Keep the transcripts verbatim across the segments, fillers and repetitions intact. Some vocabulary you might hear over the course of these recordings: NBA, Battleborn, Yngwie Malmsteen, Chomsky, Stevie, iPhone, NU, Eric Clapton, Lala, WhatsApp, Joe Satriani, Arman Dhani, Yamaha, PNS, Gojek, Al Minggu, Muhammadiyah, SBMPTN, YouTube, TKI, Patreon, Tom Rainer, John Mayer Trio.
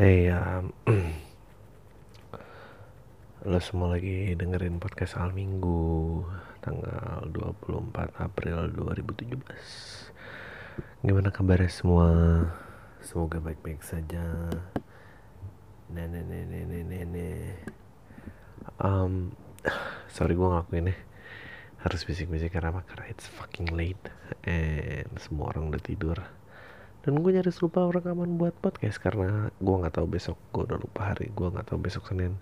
Hey, um, lo semua lagi dengerin podcast Al Minggu tanggal dua puluh empat April dua ribu tujuh belas. Gimana kabarnya semua? Semoga baik-baik saja. Nenek nenek nenek nenek. Um, sorry gue ngelakuin ya, harus bisik-bisik karena apa? Karena it's fucking late and semua orang udah tidur. Dan gue nyaris lupa rekaman buat podcast karena gue nggak tahu besok, gue udah lupa hari, gue nggak tahu besok Senin.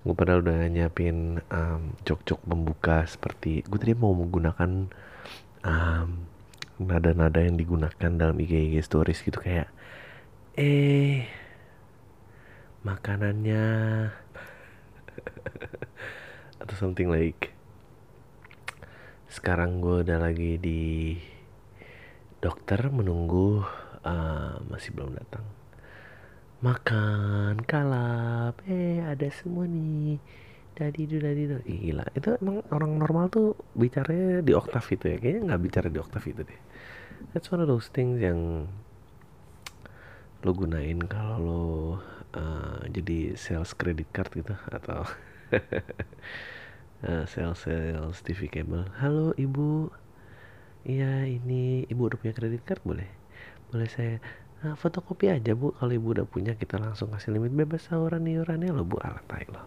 Gue padahal udah nyiapin um, jok-jok membuka seperti gue tadi mau menggunakan um, nada-nada yang digunakan dalam I G I G stories gitu, kayak eh makanannya atau something like. Sekarang gue udah lagi di dokter, menunggu, uh, masih belum datang. Makan, kalap, eh ada semua nih. Dadidu, dadidu. Ih, gila, itu emang orang normal tuh bicaranya di oktav itu ya. Kayaknya gak bicara di oktav itu deh. That's one of those things yang lo gunain kalau lo uh, jadi sales credit card gitu. Atau uh, sales-sales T V cable. Halo ibu, iya ini ibu udah punya kredit card, boleh boleh saya nah, fotokopi aja bu, kalau ibu udah punya kita langsung kasih limit bebas sauran iurannya lo bu. Alatai lo.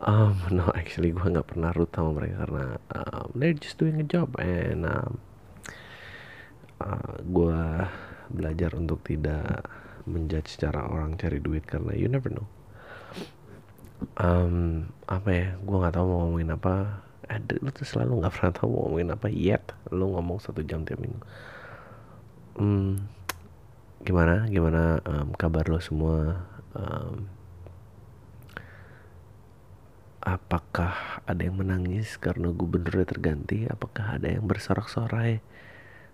Um, no actually gue nggak pernah root sama mereka karena um, they're just doing a job and um, uh, gue belajar untuk tidak menjudge secara orang cari duit karena you never know. Um, apa ya, gue nggak tahu mau ngomongin apa. Ada, lu tuh selalu nggak pernah tahu mau ngomongin apa yet, lu ngomong satu jam tiap minggu. Hmm, gimana, gimana um, kabar lo semua? Um, apakah ada yang menangis karena gubernurnya terganti? Apakah ada yang bersorak-sorai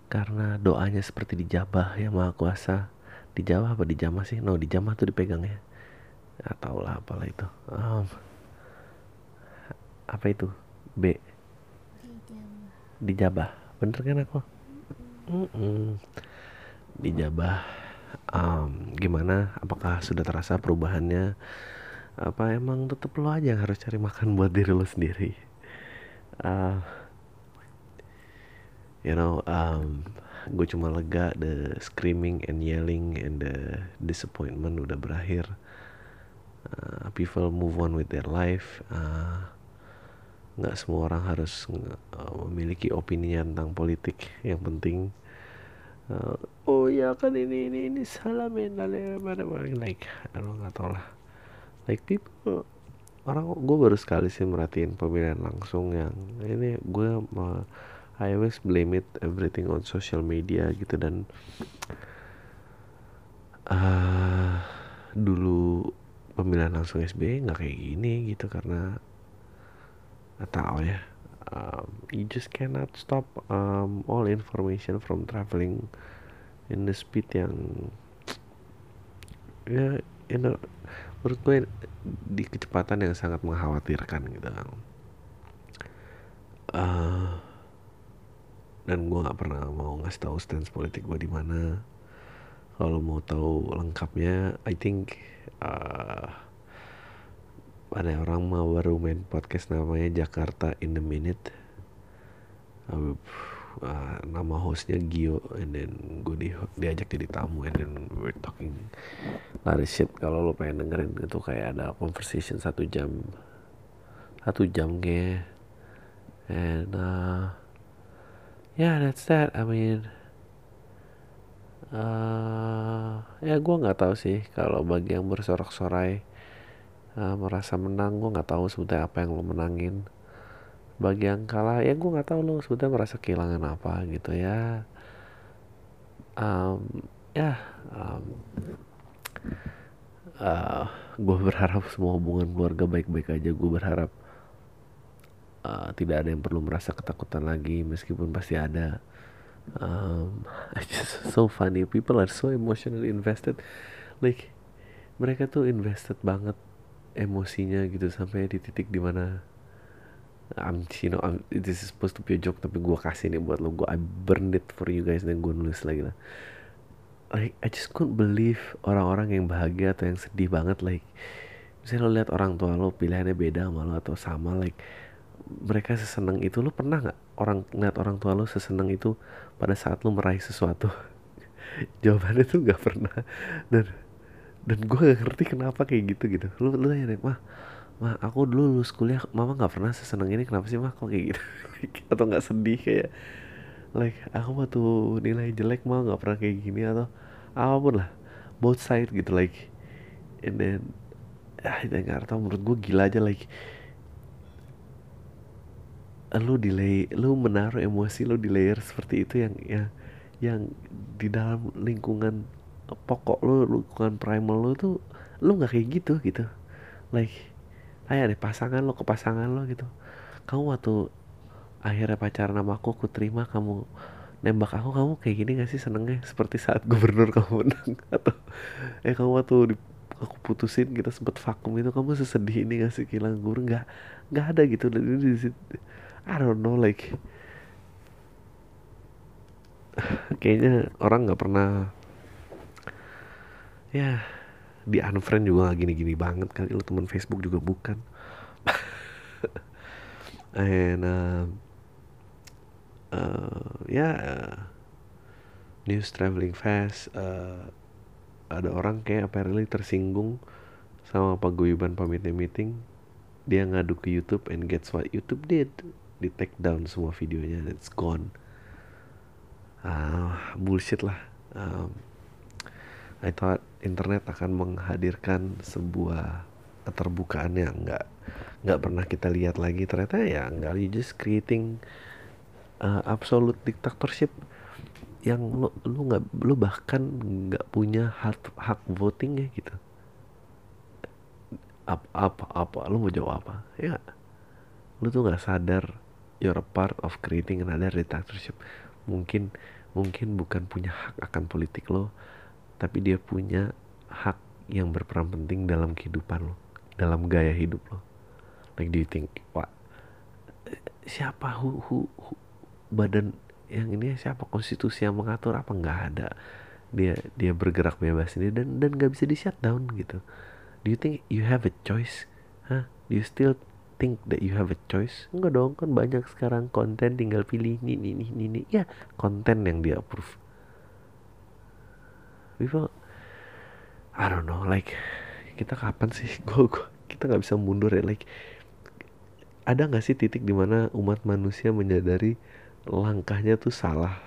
karena doanya seperti dijabah ya Maha Kuasa? Dijabah apa dijamah sih? No, dijamah tuh dipegang ya. Nggak tahu lah apalah itu. Um, apa itu? B. Dijabah. Dijabah. Bener kan aku? Mm-mm. Dijabah. Um, gimana? Apakah sudah terasa perubahannya? Apa emang tetap lo aja harus cari makan buat diri lo sendiri? Uh, you know, um, gue cuma lega the screaming and yelling and the disappointment udah berakhir. Uh, people move on with their life. Uh, Nggak semua orang harus uh, memiliki opini tentang politik. Yang penting uh, oh ya kan ini ini ini salah mentalnya pada orang like, aduh nggak tau lah. Like people orang, gue baru sekali sih merhatiin pemilihan langsung yang ini. Gue uh, I always blame it everything on social media gitu dan uh, dulu pemilihan langsung S B Y nggak kayak gini gitu karena tahu ya, um, you just cannot stop um, all information from traveling in the speed yang ya, you know, menurut gue di kecepatan yang sangat mengkhawatirkan gitu kan. Uh, dan gue nggak pernah mau ngasih tahu stance politik gue di mana. Kalau mau tahu lengkapnya, I think. Uh, Ada orang mau baru main podcast namanya Jakarta In The Minute. Uh, uh, nama hostnya Gio, and then gue di, diajak jadi tamu, and then we're talking lari shit. Kalau lo pengen dengerin itu kayak ada conversation satu jam, satu jam kayak. And uh, yeah, that's that. I mean, uh, ya gue nggak tahu sih kalau bagi yang bersorak-sorai. Uh, merasa menang, gue nggak tahu sebetulnya apa yang lo menangin. Bagi yang kalah, ya gue nggak tahu lo sebetulnya merasa kehilangan apa gitu ya. Um, ya, yeah, um, uh, gue berharap semua hubungan keluarga baik-baik aja. Gue berharap uh, tidak ada yang perlu merasa ketakutan lagi, meskipun pasti ada. Um, it's just so funny, people are so emotionally invested. Like mereka tuh invested banget emosinya gitu sampai di titik dimana I'm, you know, I'm, this is supposed to be a joke tapi gue kasih nih buat lo, gue I burned it for you guys dan gue nulis lagi lah. like, I just couldn't believe orang-orang yang bahagia atau yang sedih banget. Like misalnya lo lihat orang tua lo pilihannya beda sama lo atau sama, like mereka seseneng itu. Lo pernah nggak orang ngeliat orang tua lo seseneng itu pada saat lo meraih sesuatu? Jawabannya tuh nggak pernah. Dan dan gue nggak ngerti kenapa kayak gitu gitu. Lo lo tanya, mah mah aku dulu lulus kuliah mama nggak pernah seseneng ini, kenapa sih mah kok kayak gitu? Atau nggak sedih kayak like aku waktu nilai jelek mah nggak pernah kayak gini atau apapun lah, both side gitu like. And then ah itu nggak tahu, menurut gue gila aja like. Lu delay, lu menaruh emosi lu di layer seperti itu yang yang yang di dalam lingkungan pokok lu, lingkungan primal lu tuh lu nggak kayak gitu gitu. Like kayak deh pasangan lu ke pasangan lu gitu, kamu waktu akhirnya pacaran sama aku, aku terima kamu, nembak aku, kamu kayak gini nggak sih senengnya? Seperti saat gubernur kamu menang, atau eh kamu waktu di, aku putusin kita sempet vakum itu, kamu sesedih ini nggak sih kilang gubernur? Nggak nggak ada gitu. I don't know, like kayaknya orang nggak pernah ya di unfriend juga nggak gini-gini banget kali, lo teman Facebook juga bukan. And uh, uh, ya yeah, uh, news traveling fast. Uh, ada orang kayak apparently tersinggung sama paguyuban pamit meeting, dia ngadu ke YouTube and gets what YouTube did. Di take down semua videonya, it's gone. Ah, bullshit lah. Um, I thought internet akan menghadirkan sebuah keterbukaan yang nggak nggak pernah kita lihat lagi. Ternyata ya nggak, you just creating uh, absolute dictatorship yang lo lo nggak lo bahkan nggak punya hak hak voting ya gitu. Apa apa apa lo mau jawab apa? Ya lo tuh nggak sadar. You're a part of creating another dictatorship. Mungkin mungkin bukan punya hak akan politik lo, tapi dia punya hak yang berperan penting dalam kehidupan lo, dalam gaya hidup lo. Like do you think, what? Siapa hu hu, hu badan yang ini, siapa konstitusi yang mengatur apa? Nggak ada. Dia dia bergerak bebas ini dan dan nggak bisa di shutdown gitu. Do you think you have a choice? Huh? Do you still think that you have a choice? Enggak dong, kan banyak sekarang konten tinggal pilih ini, ini, ini, ini. Ya, konten yang dia approve. People, I don't know, like kita kapan sih, gue, kita nggak bisa mundur ya, like ada nggak sih titik dimana umat manusia menyadari langkahnya tuh salah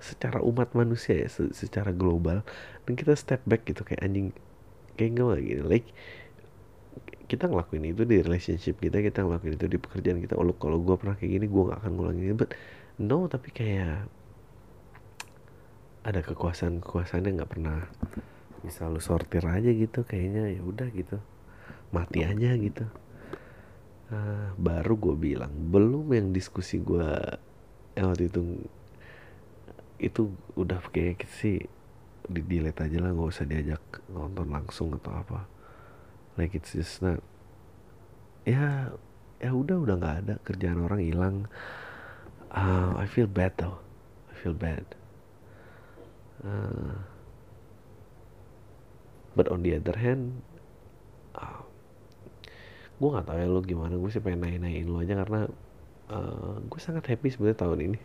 secara umat manusia ya, se- secara global, dan kita step back gitu kayak anjing, kayak nggak lagi, like kita ngelakuin itu di relationship kita, kita ngelakuin itu di pekerjaan kita. Oh, kalau gue pernah kayak gini, gue gak akan ngulangin ini. But no, tapi kayak ada kekuasaan-kekuasaan yang gak pernah. Misal lu sortir aja gitu, kayaknya ya udah gitu, mati aja gitu. Uh, baru gue bilang, belum yang diskusi gue yang waktu itu, itu udah kayak sih di-delete aja lah, gak usah diajak nonton langsung atau apa. Like it's just not, ya ya udah udah nggak ada, kerjaan orang hilang. uh, I feel bad though, I feel bad. Uh, but on the other hand, uh, gue nggak tahu ya lo gimana, gue sih pengen naik-naikin lo aja karena uh, gue sangat happy sebenarnya tahun ini.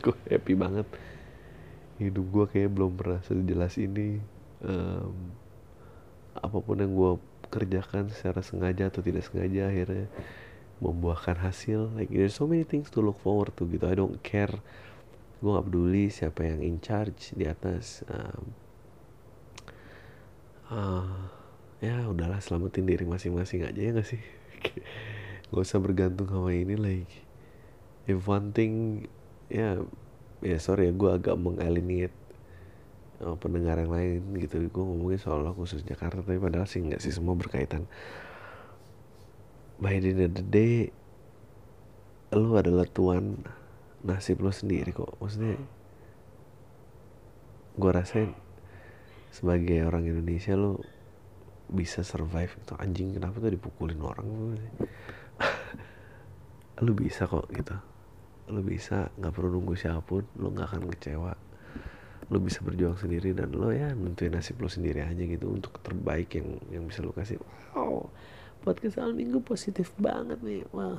Gue happy banget, hidup gue kayak belum pernah sejelas ini. Um, apapun yang gue kerjakan secara sengaja atau tidak sengaja akhirnya membuahkan hasil. Like there's so many things to look forward to gitu. I don't care, gue nggak peduli siapa yang in charge di atas. Um, uh, ya udahlah, selamatin diri masing-masing aja ya nggak sih. Gak usah bergantung sama ini. Like if one thing ya ya sorry ya, gue agak mengalienate pendengar yang lain gitu. Gue ngomongin soal lo khusus Jakarta, tapi padahal sih nggak sih, semua berkaitan. By the end of the day, lo adalah tuan nasib lo sendiri kok. Maksudnya gue rasain sebagai orang Indonesia lo bisa survive gitu. Anjing, kenapa tuh dipukulin orang? Lo bisa kok gitu, lo bisa, nggak perlu nunggu siapapun, lo nggak akan kecewa. lo bisa berjuang sendiri dan lo ya nentuin nasib lo sendiri aja gitu untuk terbaik yang yang bisa lo kasih. Wow, podcast Al Minggu positif banget nih. Wah, wow.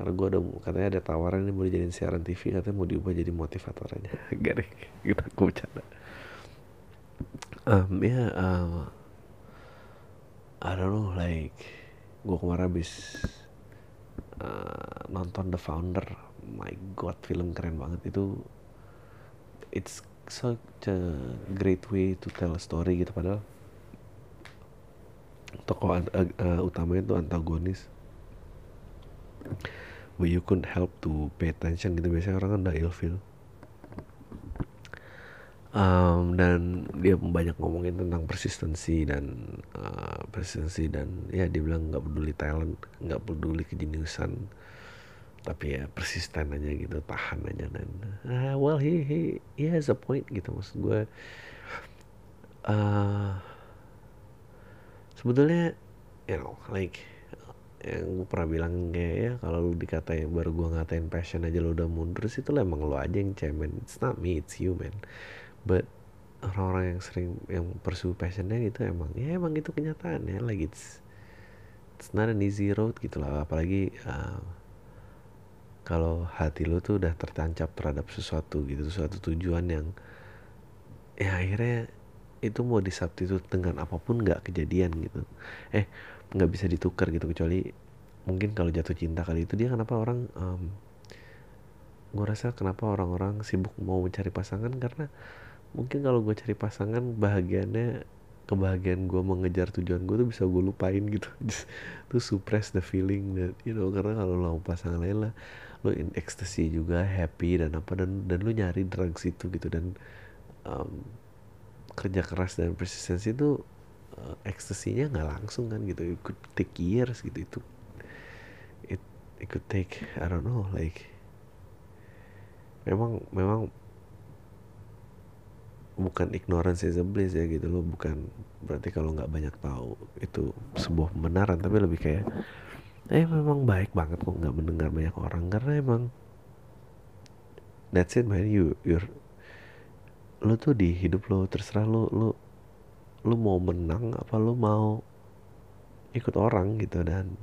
Karena gue ada katanya ada tawaran ini mau dijadiin siaran T V, katanya mau diubah jadi motivatornya. Gak deh, kita aku bercanda. Um, ya, yeah, um, I don't know, like gue kemarin abis uh, nonton The Founder. My God, film keren banget itu. It's such a great way to tell a story gitu, padahal tokoh uh, uh, utamanya itu antagonis. But you couldn't help to pay attention gitu, biasanya orang kan udah ilfil. Um, dan dia banyak ngomongin tentang persistensi dan uh, persistensi dan ya dia bilang nggak peduli talent, nggak peduli kejeniusan, tapi ya persisten aja gitu, tahan aja. Dan uh, well he he he has a point gitu, maksud gue. Uh, sebetulnya, you know, like yang gue pernah bilang kayak ya kalau lu dikatain baru gue ngatain passion aja lu udah mundur sih, itu emang lu aja yang cemen. It's not me, it's you man. But orang-orang yang sering yang pursue passionnya gitu emang ya emang itu kenyataannya, like it's it's not an easy road gitulah. Apalagi uh, kalau hati lu tuh udah tertancap terhadap sesuatu gitu, suatu tujuan yang ya akhirnya itu mau disubstitute dengan apapun nggak kejadian gitu, eh nggak bisa ditukar gitu, kecuali mungkin kalau jatuh cinta kali itu dia. Kenapa orang um, gue rasa kenapa orang-orang sibuk mau mencari pasangan, karena mungkin kalau gue cari pasangan bahagiannya kebahagiaan gue mengejar tujuan gue tuh bisa gue lupain gitu, tuh suppress the feeling that you know, karena kalau lo mau pasangan lain lah lo in ecstasy juga, happy dan apa, dan dan lo nyari drugs itu gitu. Dan um, kerja keras dan persistensi itu uh, ekstasinya nggak langsung kan gitu, it could take years gitu, itu it it could take I don't know like memang memang bukan ignorance is a bliss ya gitu, lo bukan berarti kalau nggak banyak tahu itu sebuah pembenaran, tapi lebih kayak eh memang baik banget kok nggak mendengar banyak orang, karena emang that's it man, you you're lo tuh di hidup lo terserah lo lo lo mau menang apa lo mau ikut orang gitu. Dan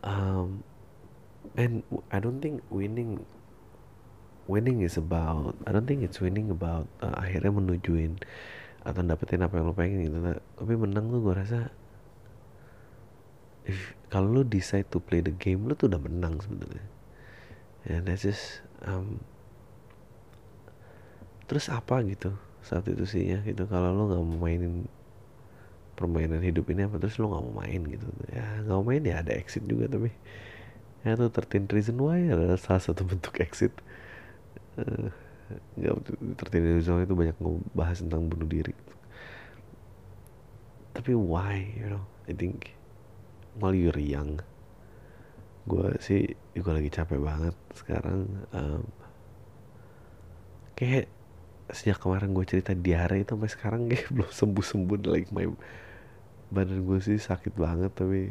um, and I don't think winning winning is about I don't think it's winning about uh, akhirnya menujuin atau dapetin apa yang lo pengen gitu. Tapi menang tuh gue rasa if kalau lo decide to play the game, lo tuh udah menang sebetulnya. And that's just um, terus apa gitu substitusinya gitu, kalau lo nggak mau mainin permainan hidup ini apa, terus lo nggak mau main gitu ya, nggak mau main ya ada exit juga. Tapi ya tuh thirteen reason why adalah salah satu bentuk exit. Nggak uh, thirteen reason why itu banyak ngebahas tentang bunuh diri gitu. Tapi why you know, I think while you're young, gue sih gue lagi capek banget sekarang. Um, kayak sejak kemarin gue cerita diare itu sampai sekarang kayak belum sembuh-sembuh. Like my badan gue sih sakit banget, tapi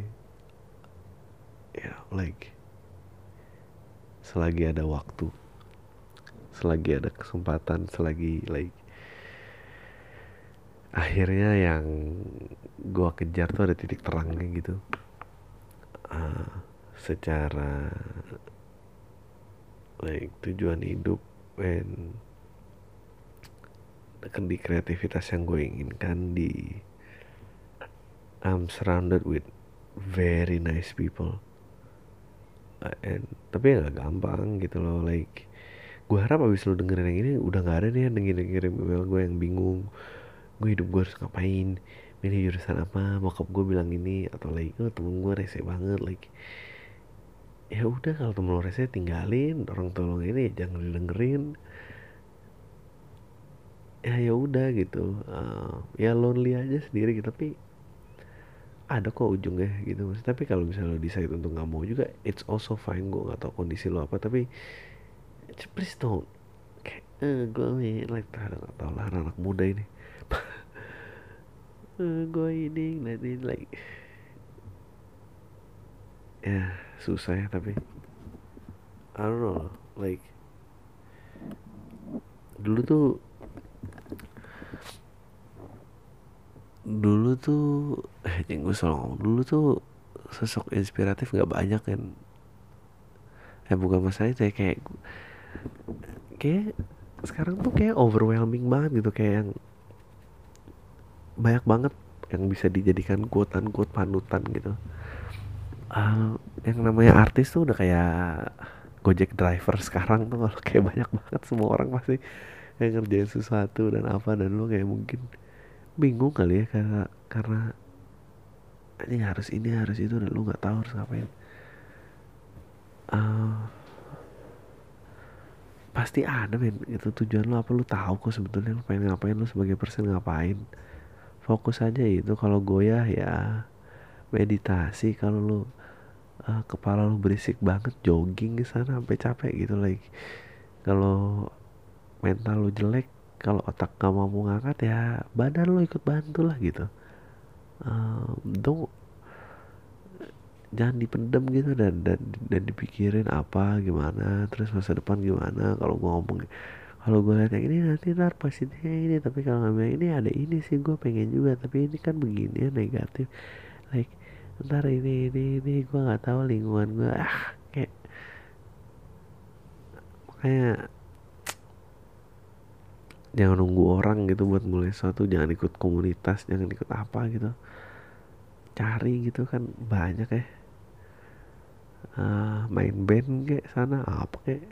ya you know, like selagi ada waktu, selagi ada kesempatan, selagi like akhirnya yang gue kejar tuh ada titik terangnya gitu. Uh, secara like tujuan hidup and di kreativitas yang gue inginkan, di I'm surrounded with very nice people uh, and tapi ya gak gampang gitu loh. Like gue harap abis lo dengerin yang ini udah gak ada nih yang dengerin email gue yang bingung gue hidup gue harus ngapain, milih jurusan apa, bokap gue bilang ini, atau like oh, temen gue rese banget. Like ya udah, kalau temen lo rese tinggalin, orang tolong ini jangan dengerin. Ya ya udah gitu, uh, ya lonely aja sendiri gitu, tapi ada kok ujungnya gitu. Tapi kalau misalnya lo decide untuk nggak mau juga, it's also fine. Gue nggak tahu kondisi lo apa, tapi please don't kayak eh gue ini like nggak tahu lah anak muda ini eh gue ini nanti like ya susah ya. Tapi I don't know, like dulu tuh dulu tuh eh yang gue selalu ngomong dulu tuh sosok inspiratif nggak banyak kan. Eh bukan masalah itu ya, kayak kayak sekarang tuh kayak overwhelming banget gitu, kayak yang banyak banget yang bisa dijadikan quote-unquote panutan gitu. Uh, yang namanya artis tuh udah kayak Gojek driver sekarang tuh, kalau kayak banyak banget semua orang pasti yang ngerjain sesuatu dan apa, dan lo kayak mungkin bingung kali ya karena karena ini harus ini harus itu dan lo nggak tahu harus ngapain. Uh, pasti ada men itu tujuan lo apa, lo tahu kok sebetulnya lo pengen ngapain, lo sebagai person ngapain. Fokus aja itu, kalau goyah ya meditasi, kalau lu uh, kepala lu berisik banget jogging ke sana sampai capek gitu. Like kalau mental lu jelek, kalau otak gak mampu ngangkat ya badan lu ikut bantu lah gitu. Um, don't jangan dipendam gitu dan dan dan dipikirin apa gimana terus masa depan gimana. Kalau gua ngomong kalau gue lihat yang ini nanti ntar positifnya ini, tapi kalau ngambil ini ada ini sih gue pengen juga, tapi ini kan begini ya negatif. Like ntar ini ini ini gue nggak tahu lingkungan gue ah kayak makanya jangan nunggu orang gitu buat mulai sesuatu, jangan ikut komunitas, jangan ikut apa gitu, cari gitu kan banyak ya, uh, main band kayak sana apa kayak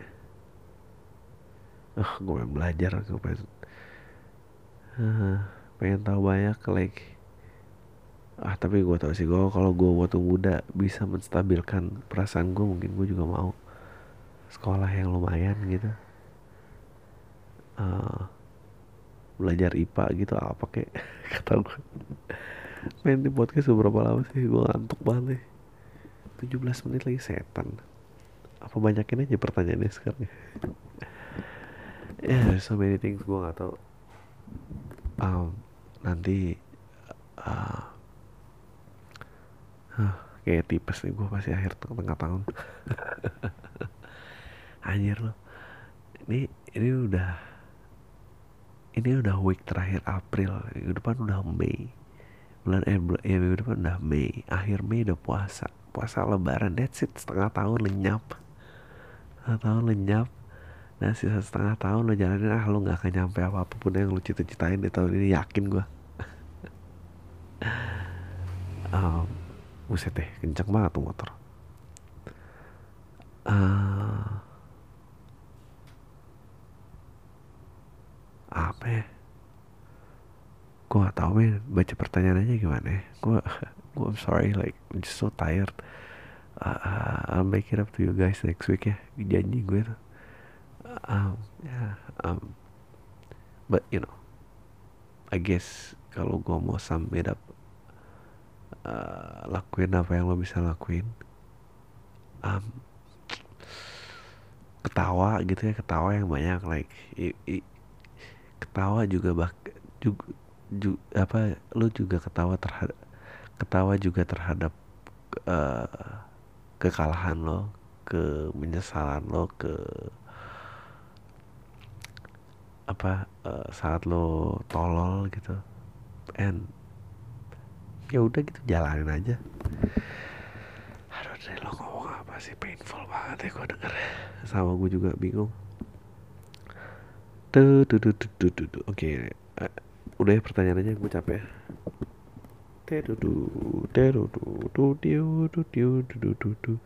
ah oh, gue pengen belajar, gue pengen uh, pengen tahu banyak like ah tapi gue tahu sih gue kalau gue waktu muda bisa menstabilkan perasaan gue, mungkin gue juga mau sekolah yang lumayan gitu, uh, belajar I P A gitu apa kayak kata gue main di podcast berapa lama sih, gue ngantuk banget nih. tujuh belas menit lagi setan, apa banyakin aja pertanyaannya sekarang. Ya, yeah, so many things gue nggak tahu. Um, nanti, uh, huh, kayak tipes nih gue pasti akhir tengah tahun. Anjir loh. Ini ini udah ini udah week terakhir April. Minggu depan udah Mei. Bulan eh bulan, ya minggu depan udah Mei. Akhir Mei udah puasa. Puasa Lebaran. That's it. Setengah tahun lenyap. Setengah tahun lenyap. Nah sisa setengah tahun lo jalanin, ah lo gak akan nyampe apa-apa pun yang lo cita-citain di tahun ini, yakin gue. um, Buset deh, kenceng banget tuh motor. uh, Apa ya? Gue gak tau men, baca pertanyaannya gimana ya. Gue, gue I'm sorry, like I'm just so tired. uh, I'll make it up to you guys next week ya. Janji gue tuh. Um, yeah, um, but you know, I guess kalau gue mau sum it up, uh, lakuin apa yang lo bisa lakuin, um, ketawa gitu ya, ketawa yang banyak, like i, i, ketawa juga bak, juga, juga apa, lo juga ketawa terhadap, ketawa juga terhadap uh, kekalahan lo, ke penyesalan lo, ke apa uh, saat lo tolol gitu, and ya udah gitu jalanin aja. Aduh deh lo ngomong apa sih, painful banget ya gue denger, sama gue juga bingung. Tuh tuh tuh tuh tuh tuh, oke udah ya pertanyaannya, gue capek. Tuh tuh tuh tuh tuh tuh tuh tuh tuh tuh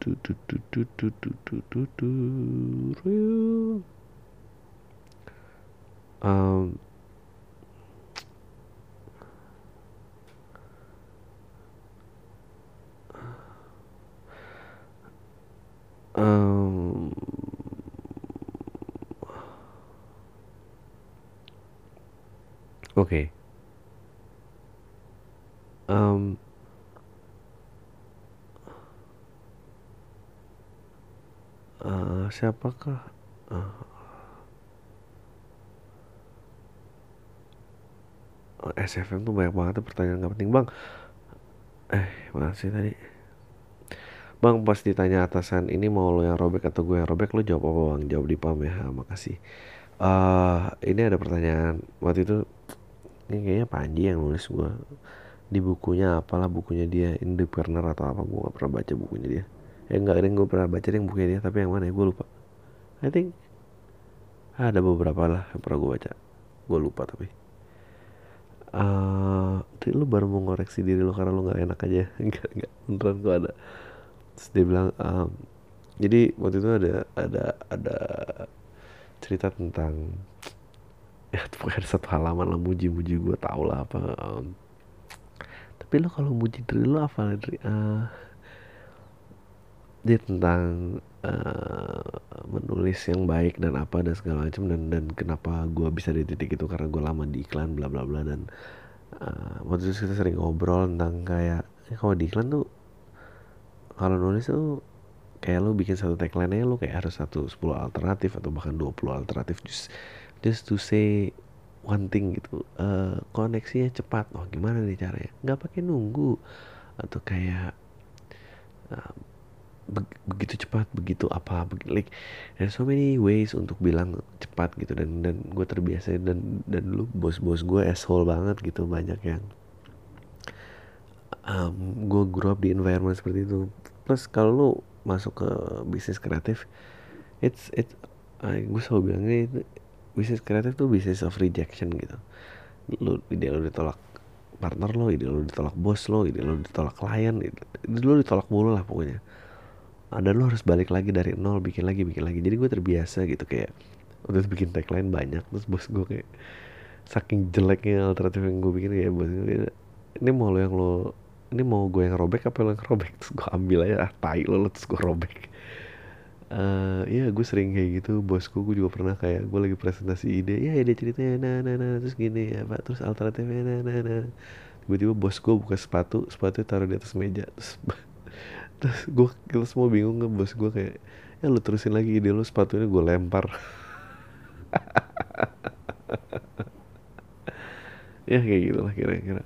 Du, du, du, du, du, du, du, du, du. Um, um, okay. Um. Uh, siapakah uh, S F M tuh banyak banget tuh pertanyaan gak penting bang. Eh mana sih tadi Bang, pas ditanya atasan ini mau lo yang robek atau gue yang robek, lo jawab apa bang? Jawab dipam ya, makasih. Uh, ini ada pertanyaan waktu itu, ini kayaknya Panji yang nulis gue di bukunya, apalah bukunya dia, Entrepreneur atau apa, gue nggak pernah baca bukunya dia. Ya nggak, ini gue pernah baca yang bukunya dia, tapi yang mana ya gue lupa. I think ada beberapa lah yang pernah gue baca, gue lupa tapi. Uh, lo baru mau ngoreksi diri lo karena lo nggak enak aja, nggak nggak beneran gue ada. Terus dia bilang, um, jadi waktu itu ada ada ada cerita tentang ya pokoknya satu halaman lah muji-muji gue, tau lah apa. Um, tapi lo kalau muji diri lo apa diri? Uh, dia tentang uh, menulis yang baik dan apa dan segala macam, dan dan kenapa gue bisa di titik itu karena gue lama di iklan bla bla bla. Dan uh, waktu itu kita sering ngobrol tentang kayak ya kalau di iklan tuh, kalau nulis tuh kayak lo bikin satu tagline-nya lo kayak harus satu sepuluh alternatif atau bahkan dua puluh alternatif just just to say one thing gitu. Uh, koneksinya cepat, oh gimana nih caranya? Nggak pakai nunggu atau kayak uh, be- begitu cepat begitu apa begitu. Like, there's so many ways untuk bilang cepat gitu, dan dan gue terbiasa dan dan dulu bos-bos gue asshole banget gitu, banyak yang Um, gue grow up di environment seperti itu. Plus kalau lo masuk ke bisnis kreatif, it's it's uh, gue selalu bilang ini bisnis kreatif tuh bisnis of rejection gitu. Lo ide lo ditolak partner lo, ide lo ditolak bos lo, ide lo ditolak klien, ide lo ditolak mulu lah pokoknya. Ada lo harus balik lagi dari nol, bikin lagi bikin lagi. Jadi gue terbiasa gitu kayak terus bikin tagline banyak, terus bos gue kayak saking jeleknya alternatif yang gue bikin kayak bos gue, ini mau lo yang lo ini mau gue yang robek apa lo yang robek? Terus gue ambil aja, ah tai lo, lo terus gue robek. Uh, ya gue sering kayak gitu, bosku. Gue juga pernah kayak, gue lagi presentasi ide, ya ide ceritanya, nah nah nah, terus gini ya pak, terus alternatifnya, nah nah nah. Tiba-tiba bos gue buka sepatu, sepatu taruh di atas meja. Terus, terus gue, kita semua bingung, nggak bos gue kayak, ya lo terusin lagi ide lo, sepatunya gue lempar. Ya kayak gitu lah kira-kira.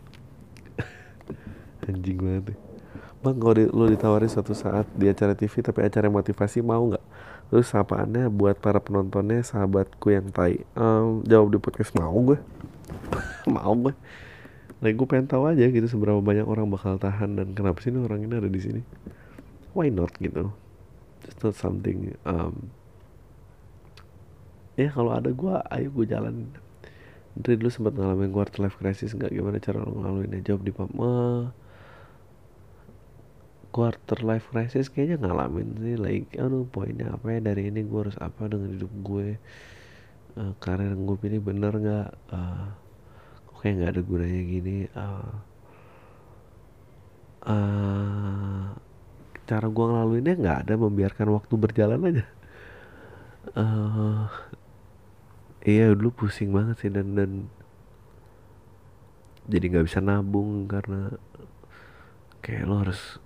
Anjing banget. Bang, kalau di, lo ditawarin suatu saat di acara T V tapi acara motivasi, mau gak? Terus sapaannya buat para penontonnya, sahabatku yang tai. um, Jawab di podcast, mau gue. Mau gue. Nah gue pengen tahu aja gitu seberapa banyak orang bakal tahan, dan kenapa sih nih orang ini ada di sini? Why not gitu? Just not something. um, Ya kalau ada gue, ayo gue jalan. Dari dulu sempat ngalamin quarter life crisis gak? Gimana cara lo ngelaluinnya? Jawab di pam. uh, Quarter life crisis kayaknya ngalamin sih, like aduh poinnya apa ya, dari ini gue harus apa dengan hidup gue, uh, karir yang gue pilih bener gak, uh, kok kayak gak ada gunanya gini, uh, uh, cara gue ngelaluinnya gak ada, membiarkan waktu berjalan aja. uh, Iya dulu pusing banget sih, dan dan jadi gak bisa nabung karena kayak lo harus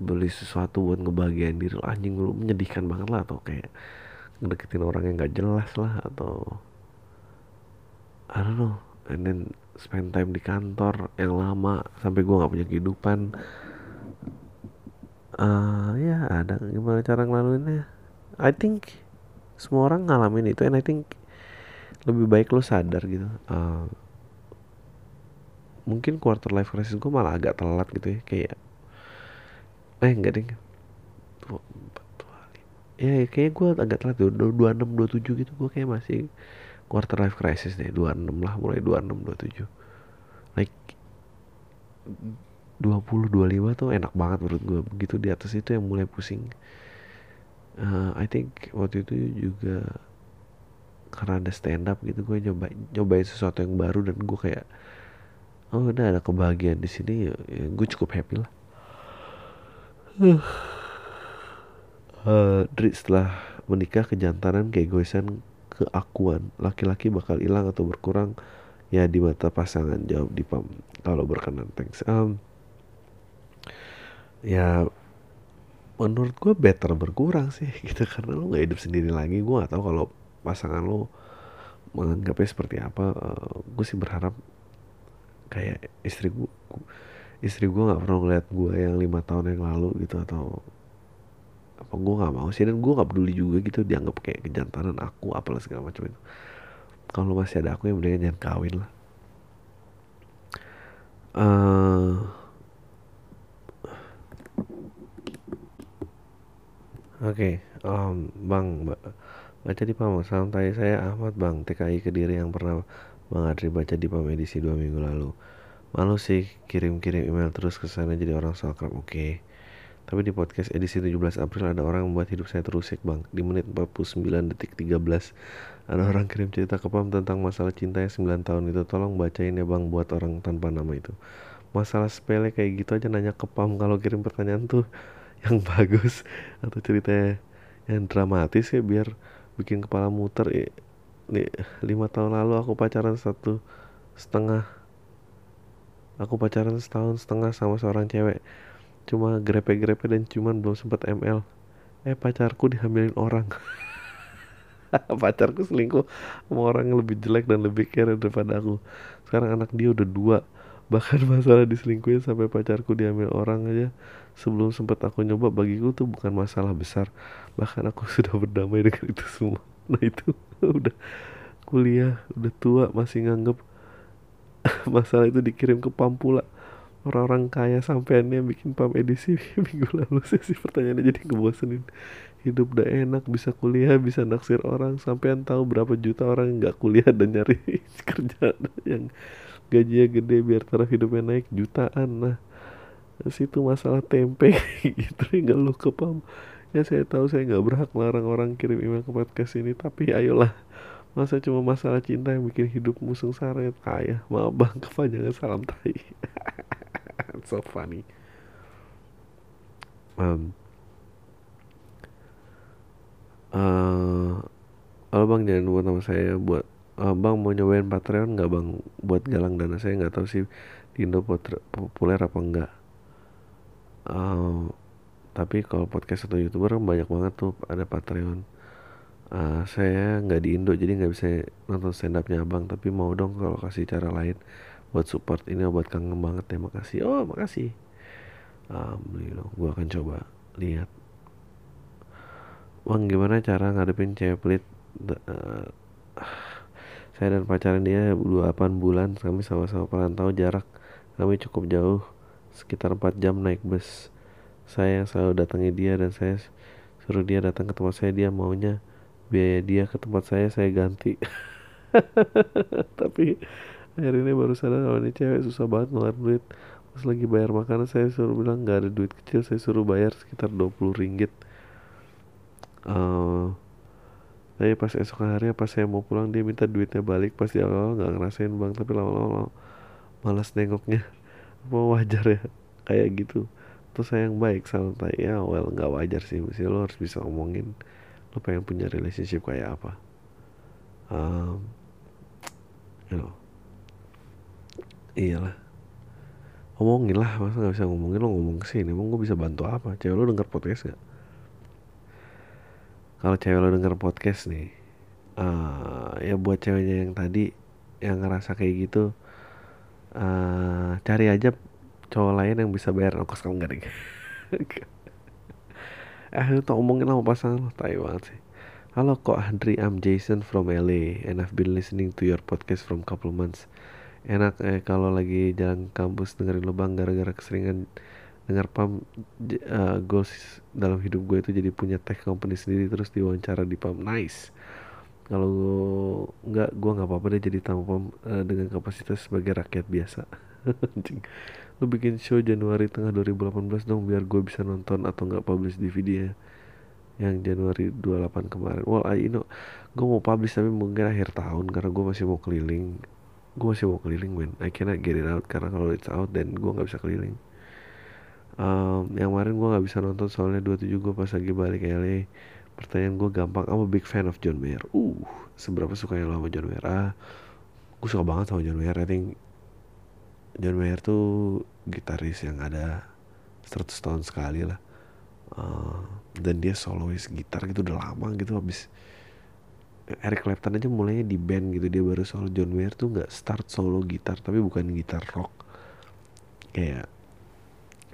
beli sesuatu buat ngebahagiain diri lo. Anjing, lo menyedihkan banget lah, atau kayak ngedeketin orang yang gak jelas lah, atau I don't know. And then spend time di kantor yang lama sampai gue gak punya kehidupan. uh, Ya ada gimana cara ngelaluinnya. I think semua orang ngalamin itu, and I think lebih baik lo sadar gitu. uh, Mungkin quarter life crisis gue malah agak telat gitu ya, kayak Eh enggak deh dua puluh empat, dua puluh lima. Ya kayaknya gue agak telat ya, dua puluh enam, dua puluh tujuh gitu. Gue kayak masih quarter life crisis deh, dua puluh enam lah, mulai dua puluh enam, dua puluh tujuh. Like dua puluh, dua puluh lima tuh enak banget menurut gue. Begitu di atas itu yang mulai pusing. uh, I think waktu itu juga karena ada stand up gitu, gue nyobain, nyobain sesuatu yang baru, dan gue kayak oh udah ada kebahagiaan di sini, ya, ya, gue cukup happy lah. Uh, Dri, setelah menikah kejantanan, keegoisan, keakuan laki-laki bakal hilang atau berkurang ya di mata pasangan. Jawab di pam kalau berkenan, thanks. um, Ya menurut gue better berkurang sih gitu, karena lo gak hidup sendiri lagi. Gue gak tahu kalau pasangan lo menganggapnya seperti apa. uh, Gue sih berharap kayak istri gue, istri gue nggak pernah ngeliat gue yang lima tahun yang lalu gitu, atau apa, gue nggak mau sih, dan gue nggak peduli juga gitu dianggap kayak kejantanan aku apalah segala macam itu. Kalau masih ada aku, yang mendingan jangan kawin lah. Uh, Oke, okay. um, Bang, baca di Pam. Salam tadi saya Ahmad Bang, T K I Kediri yang pernah Bang Adri baca di Pam edisi dua minggu lalu. Malu sih kirim-kirim email terus kesana jadi orang salkrab. Oke, okay. Tapi di podcast edisi tujuh belas April ada orang membuat hidup saya terusik Bang. Di menit empat puluh sembilan detik tiga belas ada orang kirim cerita ke Pam tentang masalah cinta yang sembilan tahun itu. Tolong bacain ya Bang buat orang tanpa nama itu. Masalah sepele kayak gitu aja nanya ke Pam. Kalau kirim pertanyaan tuh yang bagus atau ceritanya yang dramatis ya, biar bikin kepala muter. Lima tahun lalu aku pacaran satu setengah aku pacaran setahun setengah sama seorang cewek, cuma grepe-grepe dan cuman belum sempat M L, eh pacarku dihamilin orang. Pacarku selingkuh sama orang yang lebih jelek dan lebih kere daripada aku. Sekarang anak dia udah dua. Bahkan masalah diselingkuhin sampai pacarku diambil orang aja sebelum sempat aku nyoba, bagiku tuh bukan masalah besar. Bahkan aku sudah berdamai dengan itu semua. Nah itu udah kuliah, udah tua, masih nganggep masalah itu dikirim ke Pam pula. Orang-orang kaya sampeannya bikin Pam edisi minggu lalu sih. Pertanyaannya jadi ngebosenin. Hidup udah enak, bisa kuliah, bisa naksir orang. Sampean tahu berapa juta orang yang gak kuliah dan nyari kerjaan yang gajinya gede biar taraf hidupnya naik jutaan. Nah situ masalah tempe gitu nggak lu ke Pam ya. Saya tahu saya nggak berhak larang orang kirim email ke podcast ini, tapi ayolah, masa cuma masalah cinta yang bikin hidupmu sengsara ya kaya. Maaf Bang kepanjangan salam tai. So funny. um, uh, Halo Bang, jangan buat nama saya buat Uh, bang mau nyobain Patreon nggak Bang buat galang dana? Saya nggak tahu sih di Indo populer apa enggak. Uh, tapi kalau podcast atau youtuber banyak banget tuh ada Patreon. Uh, saya nggak di Indo jadi nggak bisa nonton stand upnya Abang, tapi mau dong kalau kasih cara lain buat support ini, buat kangen banget ya. Makasih. Oh makasih. Alhamdulillah. Um, gua akan coba lihat. Bang gimana cara ngadepin cewek pelit? Uh, Saya dan pacaran dia dua puluh delapan bulan, kami sama-sama perantau, jarak kami cukup jauh, sekitar empat jam naik bus. Saya selalu datangi dia dan saya suruh dia datang ke tempat saya, dia maunya biaya dia ke tempat saya, saya ganti. Tapi akhirnya baru sadar kalau ini cewek susah banget ngeluarin duit. Pas lagi bayar makanan saya suruh bilang gak ada duit kecil, saya suruh bayar sekitar dua puluh ringgit. Ehm... Uh, Tapi pas esok hari pas saya mau pulang dia minta duitnya balik. Pas di awal nggak ngerasain Bang, tapi lama-lama malas nengoknya. Mau wajar ya kayak gitu. Terus saya yang baik santai ya, well nggak wajar sih. Mesti lo harus bisa ngomongin lo pengen punya relationship kayak apa. Um, you know. Iyalah. Ngomongin lah, masa nggak bisa ngomongin, lo ngomong kesini. Emang gue bisa bantu apa? Cewek lo denger podcast nggak? Kalau cewek lo denger podcast nih, uh, ya buat ceweknya yang tadi yang ngerasa kayak gitu, uh, cari aja cowok lain yang bisa bayar ongkos kamu garing. Eh lu tau omongin sama pasangan lo, tai banget sih. Halo Ko Andri, I'm Jason from L A and I've been listening to your podcast from couple months. Enak eh, kalau lagi jalan kampus dengerin lo Bang, gara-gara keseringan dengar Pam, uh, goals dalam hidup gue itu jadi punya tech company sendiri terus diwawancara di Pam. Nice. Kalau enggak, gue nggak apa-apa deh jadi tamu Pam uh, dengan kapasitas sebagai rakyat biasa. Lu bikin show Januari tengah dua ribu delapan belas dong biar gue bisa nonton atau nggak publish D V D-nya yang Januari dua puluh delapan kemarin. Well, I know gue mau publish tapi mungkin akhir tahun karena gue masih mau keliling. Gue masih mau keliling man. I cannot get it out karena kalau it's out then gue nggak bisa keliling. Um, yang kemarin gue gak bisa nonton soalnya dua puluh tujuh gue pas lagi balik L A. Pertanyaan gue gampang, I'm a big fan of John Mayer. Uh, seberapa sukanya lo sama John Mayer? Ah, gue suka banget sama John Mayer. I think John Mayer tuh gitaris yang ada seratus tahun sekali lah. uh, Dan dia solois gitar gitu udah lama gitu. Habis Eric Clapton aja mulainya di band gitu, dia baru solo. John Mayer tuh gak start solo gitar, tapi bukan gitar rock, kayak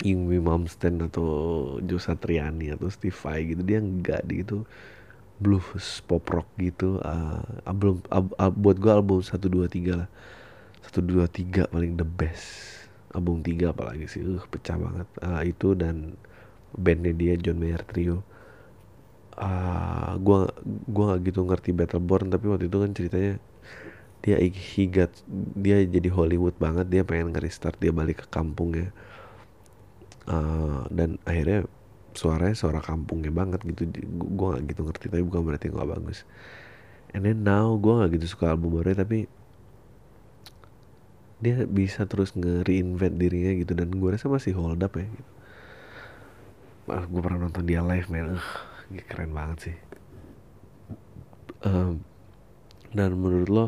Yngwie Malmsteen atau Joe Satriani atau Stevie gitu, dia enggak gitu blues pop rock gitu. Uh, album ab, ab, buat gue album satu dua tiga lah, satu dua tiga paling the best. Album tiga apalagi sih, uh, pecah banget. Uh, itu dan bandnya dia John Mayer Trio. Uh, gua gua gak gitu ngerti Battleborn, tapi waktu itu kan ceritanya dia higat, dia jadi Hollywood banget, dia pengen nge-restart, dia balik ke kampungnya. Uh, dan akhirnya suaranya suara kampungnya banget gitu. Gua gak gitu ngerti, tapi bukan berarti gak bagus. And then now gua gak gitu suka album baru, tapi dia bisa terus nge-reinvent dirinya gitu, dan gue rasa masih hold up ya gitu. Maaf, gue pernah nonton dia live, man, uh, keren banget sih. Um, dan menurut lo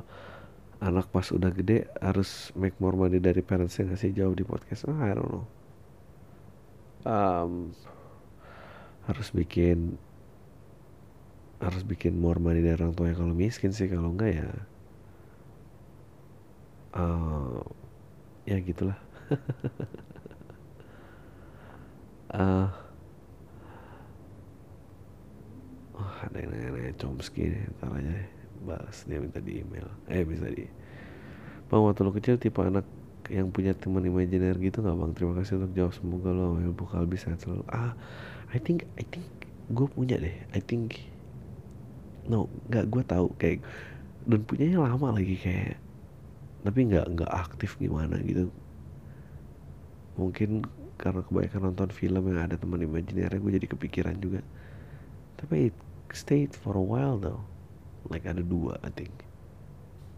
anak pas udah gede harus make more money dari parentsnya nggak sih? Jauh di podcast, ah, I don't know. Um, harus bikin harus bikin more money dari orang tuanya kalau miskin sih, kalau enggak ya. Uh, ya gitulah. uh, oh, ada yang nanya-nanya Chomsky nih, ntar aja deh bahas, dia minta di email. Eh bisa di Bang, waktu lo kecil tipe anak yang punya teman imajiner gitu gak Bang? Terima kasih untuk jawab, semoga lo ilmu kalbi sehat selalu. Ah, I think I think gue punya deh. I think no, gak, gue tahu kayak dan punyanya lama lagi kayak, tapi nggak nggak aktif gimana gitu. Mungkin karena kebanyakan nonton film yang ada teman imajinernya, gue jadi kepikiran juga. Tapi it stayed for a while though, like ada dua I think,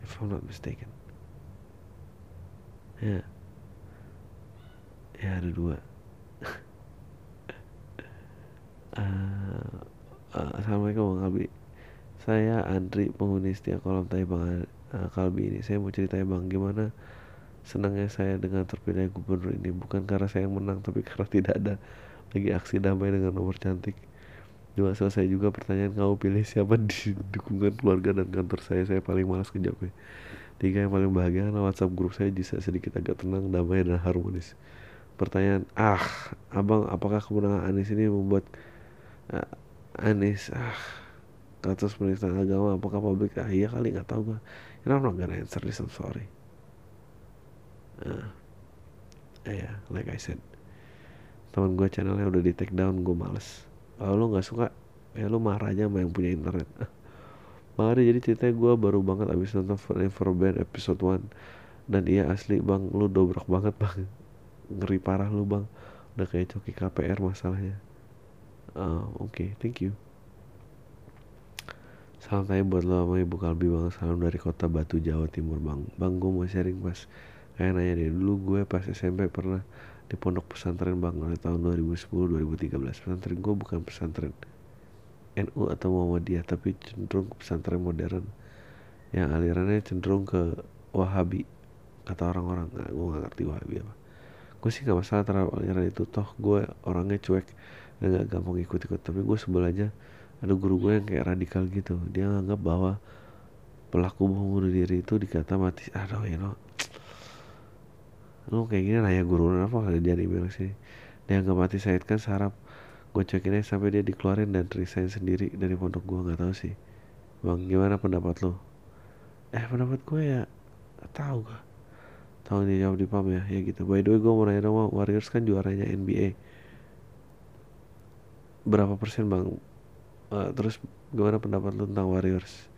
if I'm not mistaken. Ya, yeah. ya yeah, ada dua. uh, uh, Assalamualaikum Bang Abi, saya Andri penghuni setia kolam tai Bang Kalbi ini. Saya mau ceritain Bang gimana senangnya saya dengan terpilih gubernur ini. Bukan karena saya yang menang, tapi karena tidak ada lagi aksi damai dengan nomor cantik. Juga selesai juga pertanyaan kamu pilih siapa di dukungan keluarga dan kantor saya. Saya paling malas kejawabnya. Tiga yang paling bahagia karena WhatsApp grup saya bisa sedikit agak tenang, damai, dan harmonis. Pertanyaan, ah Abang, apakah kemenangan Anies ini membuat uh, Anies ah kasus penistaan agama, apakah publik, ah iya kali, gak tau gue. And I'm not gonna answer this, I'm sorry. Uh, yeah, like I said, teman gue channelnya udah di take down, gue males. Kalau lo gak suka, ya lo marah aja sama yang punya internet. Makanya jadi ceritanya gue baru banget abis nonton Forever Band episode one. Dan iya asli Bang, lo dobrak banget Bang. Ngeri parah lo Bang. Udah kayak coki K P R masalahnya. uh, Oke, okay, thank you. Salam tanya buat lo sama Ibu Kalbi Bang. Salam dari kota Batu, Jawa Timur Bang. Bang, gue mau sharing pas, kayak nanya deh. Dulu gue pas S M P pernah di pondok pesantren Bang, dari tahun dua ribu sepuluh sampai dua ribu tiga belas. Pesantren gue bukan pesantren N U atau Muhammadiyah, tapi cenderung ke pesantren modern yang alirannya cenderung ke Wahabi, kata orang-orang. Nah, gue gak ngerti Wahabi apa. Gue sih gak masalah terhadap aliran itu, toh gue orangnya cuek dan gak gampang ikut-ikut. Tapi gue sebel aja ada guru gue yang kayak radikal gitu. Dia nganggap bahwa pelaku bom bunuh diri itu dikata mati. Aduh ya lo, lo kayak gini nanya guru apa kali dia dibilang sini. Dia nganggap mati Said kan sarap. Gue cekin aja sampai dia dikeluarin dan resign sendiri dari pondok gue. Gak tahu sih Bang, gimana pendapat lo? Eh pendapat gue ya, gak tau gue. Tau dia jawab di P A M ya, ya gitu. By the way gue mau nanya dong, Warriors kan juaranya N B A, berapa persen Bang? Uh, terus gimana pendapat lu tentang Warriors?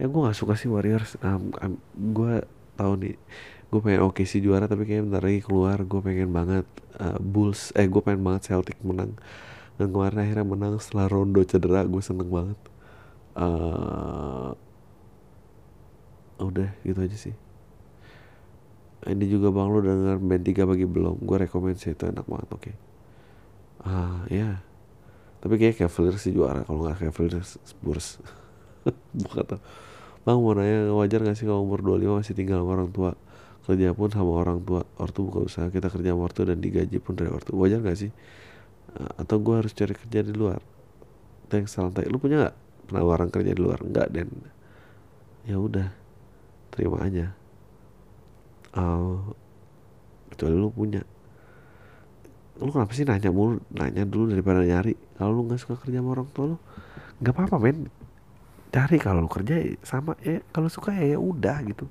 Ya gue gak suka sih Warriors. um, um, Gue tau nih, gue pengen oke sih juara, tapi kayaknya bentar lagi keluar. Gue pengen banget uh, Bulls Eh gue pengen banget Celtic menang. Dan kemarin akhirnya menang setelah Rondo cedera. Gue seneng banget. uh, Udah gitu aja sih. Ini juga Bang, lu denger band tiga bagi belum? Gue rekomen sih, itu enak banget. Oke okay. uh, Ya yeah. Tapi kayak Cavaliers sih juara, kalau nggak Cavaliers Spurs. Bukan tau. Bang mau nanya, wajar nggak sih kalau umur dua puluh lima masih tinggal sama orang tua, kerja pun sama orang tua, ortu buka usaha, kita kerja sama ortu dan digaji pun dari ortu, wajar nggak sih? Atau gue harus cari kerja di luar? Thanks, salam tanya. Lu punya nggak penawaran kerja di luar? Nggak, dan ya udah terima aja. Uh, kecuali lu punya. lu kenapa sih nanya mulu, nanya dulu daripada nyari. Kalau lu nggak suka kerja sama orang tua lu, nggak apa-apa men, cari. Kalau lu kerja sama ya, kalau suka ya udah gitu.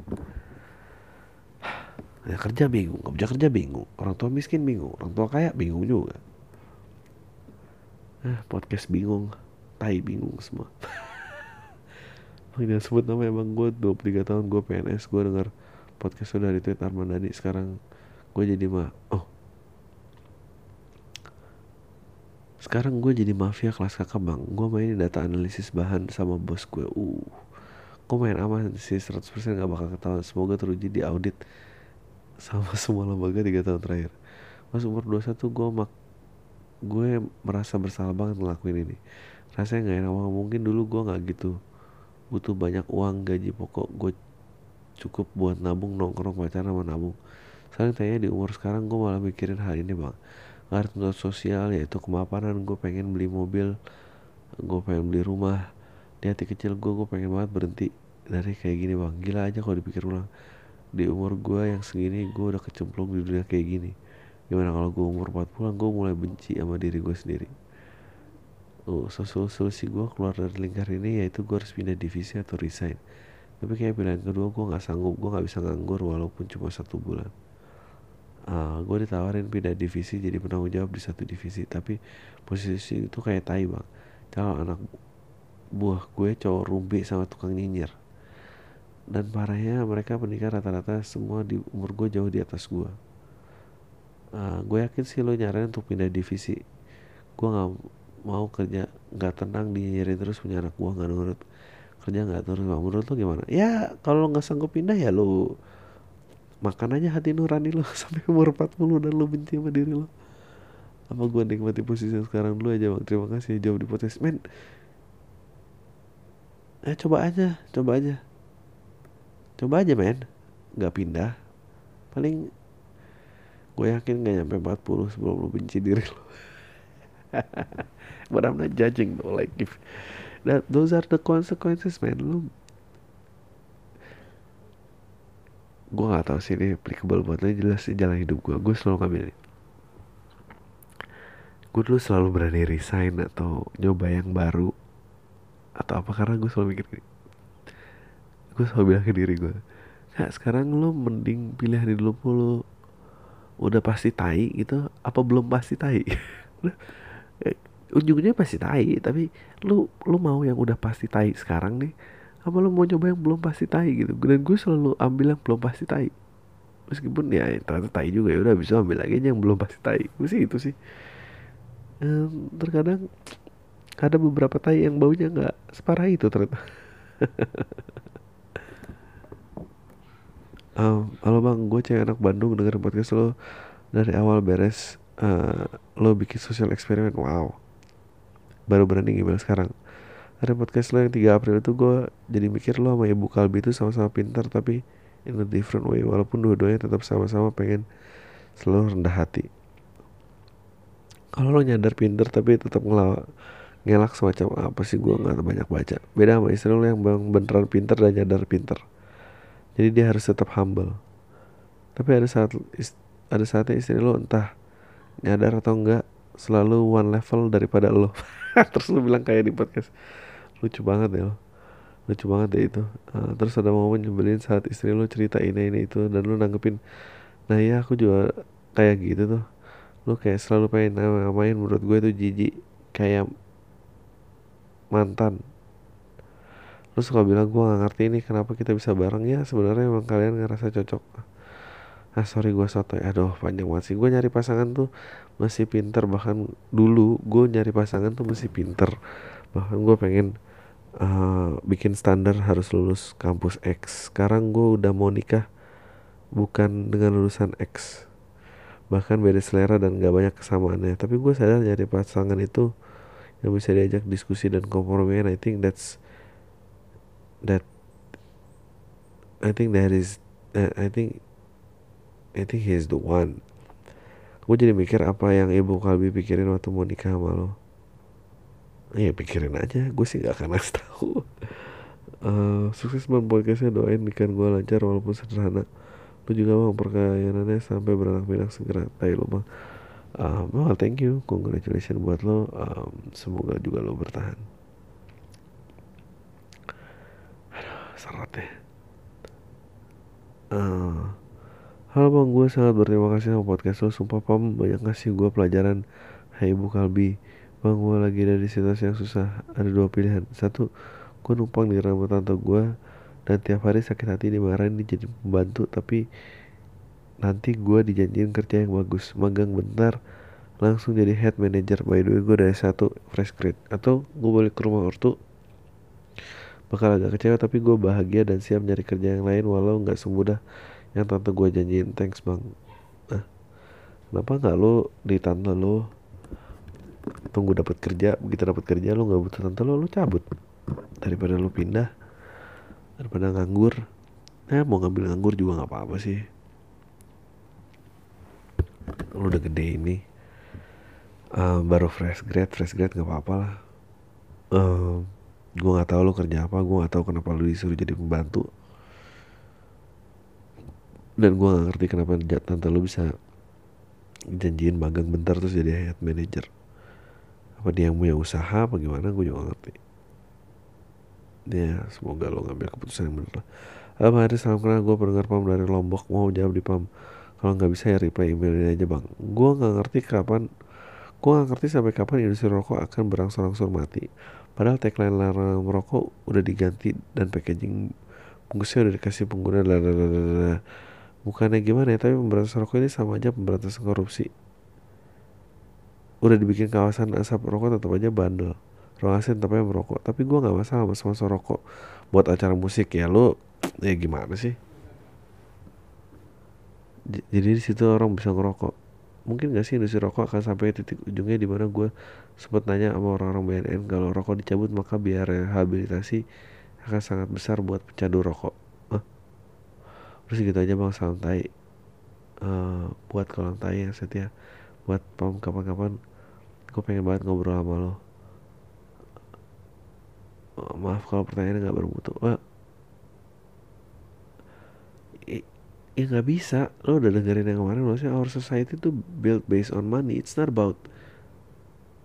Ya kerja bingung, nggak bisa kerja bingung, orang tua miskin bingung, orang tua kaya bingung juga. Nah, podcast bingung, tai bingung semua. Jangan sebut nama, emang gue dua puluh tiga tahun, gue P N S, gue denger podcast udah di tweet Arman Dhani. Sekarang gue jadi mah oh sekarang gue jadi mafia kelas kakak bang. Gue main data analisis bahan sama bos gue. Uh, gue main aman sih, seratus persen gak bakal ketahuan. Semoga teruji di audit sama semua lembaga tiga tahun terakhir. Pas umur dua puluh satu gue mak gue merasa bersalah banget ngelakuin ini. Rasanya gak enak banget. Mungkin dulu gue gak gitu butuh banyak uang, gaji pokok gue cukup buat nabung, nongkrong, pacaran sama nabung. Sekarang tanya di umur sekarang gue malah mikirin hal ini bang. Gak ada sosial yaitu kemapanan. Gue pengen beli mobil, gue pengen beli rumah. Di hati kecil gue, gue pengen banget berhenti dari kayak gini bang. Gila aja kalau dipikir ulang. Di umur gue yang segini gue udah kecemplung di dunia kayak gini. Gimana kalau gue umur empat puluh, gue mulai benci sama diri gue sendiri. Oh, solusi gue keluar dari lingkar ini yaitu gue harus pindah divisi atau resign. Tapi kayak pilihan kedua gue gak sanggup. Gue gak bisa nganggur walaupun cuma satu bulan. uh, Gue ditawarin pindah divisi jadi penanggung jawab di satu divisi, tapi posisi itu kayak tai bang. Calon anak buah gue cowok rumbe sama tukang nyinyir. Dan parahnya mereka menikah rata-rata semua di umur gue jauh di atas gue. uh, Gue yakin sih lo nyaranin untuk pindah divisi. Gue gak mau kerja nggak tenang, dinyeri terus punya anak gua nggak nurut, kerja nggak terus. Menurut lo gimana? Ya kalau lo nggak sanggup pindah ya lo makan aja hati nurani lo sampai umur empat puluh dan lo benci sama diri lo. Apa gua nikmati posisi sekarang dulu aja bang? Terima kasih jawab di podcast men. Eh coba aja, coba aja, coba aja men, nggak pindah. Paling gue yakin nggak nyampe empat puluh sebelum lo benci diri lo. But I'm not judging though, like if that, those are the consequences man. Lu, gue nggak tahu sih ini applicable buat lo, jelas jalan hidup gue. Gue selalu ngambil ini. Gue dulu selalu berani resign atau nyoba yang baru atau apa karena gue selalu mikir gini. Gue selalu bilang ke diri gue, nah sekarang lu mending pilih di dulu lu udah pasti tai gitu apa belum pasti tai. Ujungnya pasti tai, tapi lu lu mau yang udah pasti tai sekarang nih apa lu mau coba yang belum pasti tai gitu. Dan gue selalu ambil yang belum pasti tai meskipun ya ternyata tai juga, ya udah bisa ambil lagi yang belum pasti tai. Gue sih itu sih. Ehm, terkadang ada beberapa tai yang baunya nggak separah itu ternyata. um, halo bang, gue cewek anak Bandung, denger podcast lo dari awal beres. Uh, lo bikin sosial eksperimen, wow, baru berani email sekarang. Ada podcast lo yang tiga April itu gue jadi mikir lo sama ibu Kalbi itu sama-sama pintar tapi in a different way, walaupun dua-duanya tetap sama-sama pengen selalu rendah hati. Kalau lo nyadar pintar tapi tetap ngelawak ngelak semacam apa sih, gue nggak banyak baca. Beda sama istri lo yang bang beneran pintar dan nyadar pintar, jadi dia harus tetap humble. Tapi ada saat ada saatnya istri lo entah nyadar atau enggak selalu one level daripada lo. Terus lo bilang kayak di podcast. Lucu banget ya lo. Lucu banget ya itu. uh, Terus ada momen nyebelin saat istri lo cerita ini ini itu dan lo nanggepin, nah ya aku juga kayak gitu tuh. Lo kayak selalu pengen ngamain. Menurut gue tuh jijik, kayak mantan. Lo suka bilang gue gak ngerti ini kenapa kita bisa bareng. Ya sebenarnya emang kalian ngerasa cocok. Ah sorry gue sotoy. Aduh panjang banget sih. Gue nyari pasangan tuh masih pinter. Bahkan dulu gue nyari pasangan tuh masih pinter. Bahkan gue pengen uh, bikin standar harus lulus kampus X. Sekarang gue udah mau nikah bukan dengan lulusan X. Bahkan beda selera dan gak banyak kesamaannya. Tapi gue sadar nyari pasangan itu yang bisa diajak diskusi dan kompromi. And I think that's That I think that is uh, I think I think he's the one. Gue jadi mikir apa yang ibu Kalbi pikirin waktu mau nikah sama lo. Ya pikirin aja, gue sih gak akan ngasih tau. uh, Sukses banget podcastnya, doain nikahan gue lancar walaupun sederhana. Lu juga bang perkayanannya sampai beranak-beranak segera. Tai lo bang. Um, well, thank you, congratulations buat lo. Um, semoga juga lo bertahan. Aduh, seret deh. Uh, Halo bang, gue sangat berterima kasih sama podcast lo. Sumpah pam, banyak ngasih gue pelajaran. Hai Bu Kalbi, bang gue lagi dari situasi yang susah. Ada dua pilihan. Satu, gue numpang di rumah tante gue dan tiap hari sakit hati dimarahin dijadiin pembantu, tapi nanti gue dijanjiin kerja yang bagus, magang bentar langsung jadi head manager. By the way, gue dari satu fresh grade. Atau gue balik ke rumah ortu, bakal agak kecewa tapi gue bahagia dan siap nyari kerja yang lain walau nggak semudah yang tante gue janjiin. Thanks bang. Nah, kenapa nggak lo di tante lo tunggu dapat kerja, begitu dapat kerja lo nggak butuh tante lo, lo cabut daripada lo pindah, daripada nganggur. Nah, mau ngambil nganggur juga gak apa-apa sih, lu udah gede ini. uh, Baru fresh grade, fresh grade gak apa-apa lah. uh, Gue gak tahu lu kerja apa, gue gak tahu kenapa lu disuruh jadi pembantu, dan gue gak ngerti kenapa tante lu bisa janjiin magang bentar terus jadi head manager. Apa dia yang punya usaha apa gimana, gue juga gak ngerti. Ya, semoga lo ngambil keputusan yang bener. Abang Haris, salam kenal, gue pendengar P A M dari Lombok. Mau jawab di P A M. Kalau gak bisa ya reply emailnya aja bang. Gue gak ngerti kapan Gue gak ngerti sampai kapan industri rokok akan berangsur-angsur mati. Padahal tagline larang merokok udah diganti dan packaging bungkusnya udah dikasih pengguna lalalala. Bukannya gimana ya, tapi pemberantasan rokok ini sama aja pemberantasan korupsi. Udah dibikin kawasan asap rokok tetap aja bandel, ruang asin tapi merokok. Tapi gue gak masalah sama sponsor rokok buat acara musik. Ya lo, ya gimana sih. J- Jadi di situ orang bisa ngerokok. Mungkin gak sih industri rokok akan sampai titik ujungnya dimana gue sempat nanya sama orang-orang B N N, kalau rokok dicabut maka biaya rehabilitasi akan sangat besar buat pecandu rokok. Hah? Terus gitu aja bang, salam tai. uh, Buat kolam tai yang setia. Buat pam, kapan-kapan gue pengen banget ngobrol sama lo. Oh, maaf kalau pertanyaannya nggak bermutu. Wah, ya nggak ya bisa. Lo udah dengerin yang kemarin, maksudnya our society tuh built based on money. It's not about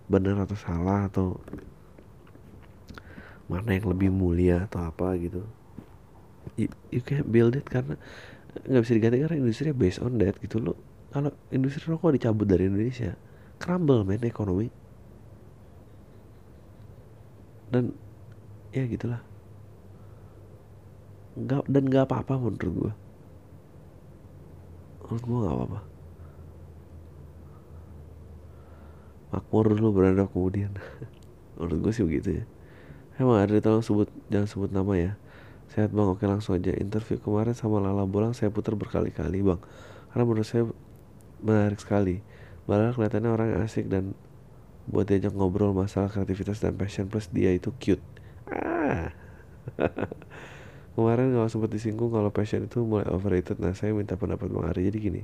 benar atau salah atau mana yang lebih mulia atau apa gitu. You, you can't build it karena nggak bisa diganti karena industrinya based on that gitu. Lo kalau industri rokok dicabut dari Indonesia, crumble man ekonomi. Dan ya gitulah, nggak dan nggak apa-apa menurut gue, menurut gue nggak apa-apa. Makmur dulu beradab kemudian, menurut gue sih begitu ya. Emang ada, tolong sebut, jangan sebut nama ya. Sehat bang, oke langsung aja. Interview kemarin sama Lala Bolang saya putar berkali-kali bang, karena menurut saya menarik sekali. Malah kelihatannya orang yang asik dan buat diajak ngobrol masalah kreativitas dan passion, plus dia itu cute. Kemarin kalau sempat disinggung kalau passion itu mulai overrated. Nah saya minta pendapat Bang Ari. Jadi gini,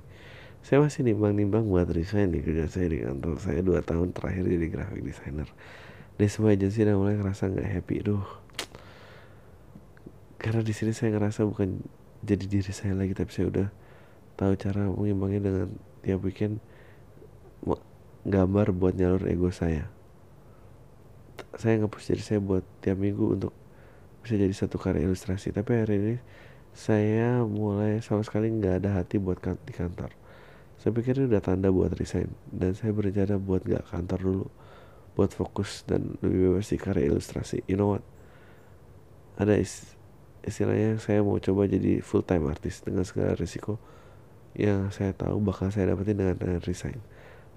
saya masih nimbang-nimbang buat resign di kerja saya di kantor. Saya dua tahun terakhir jadi graphic designer di semua agensi dan mulai ngerasa gak happy. Duh, karena di sini saya ngerasa bukan jadi diri saya lagi, tapi saya udah tahu cara mengimbangnya dengan tiap weekend gambar buat nyalur ego saya. Saya nge-push diri saya buat tiap minggu untuk bisa jadi satu karya ilustrasi. Tapi hari ini saya mulai sama sekali gak ada hati buat kan- di kantor. Saya pikir ini udah tanda buat resign, dan saya berencana buat gak kantor dulu, buat fokus dan lebih bebas di karya ilustrasi. You know what, ada is- istilahnya saya mau coba jadi full time artist dengan segala risiko yang saya tahu bakal saya dapetin dengan, dengan resign.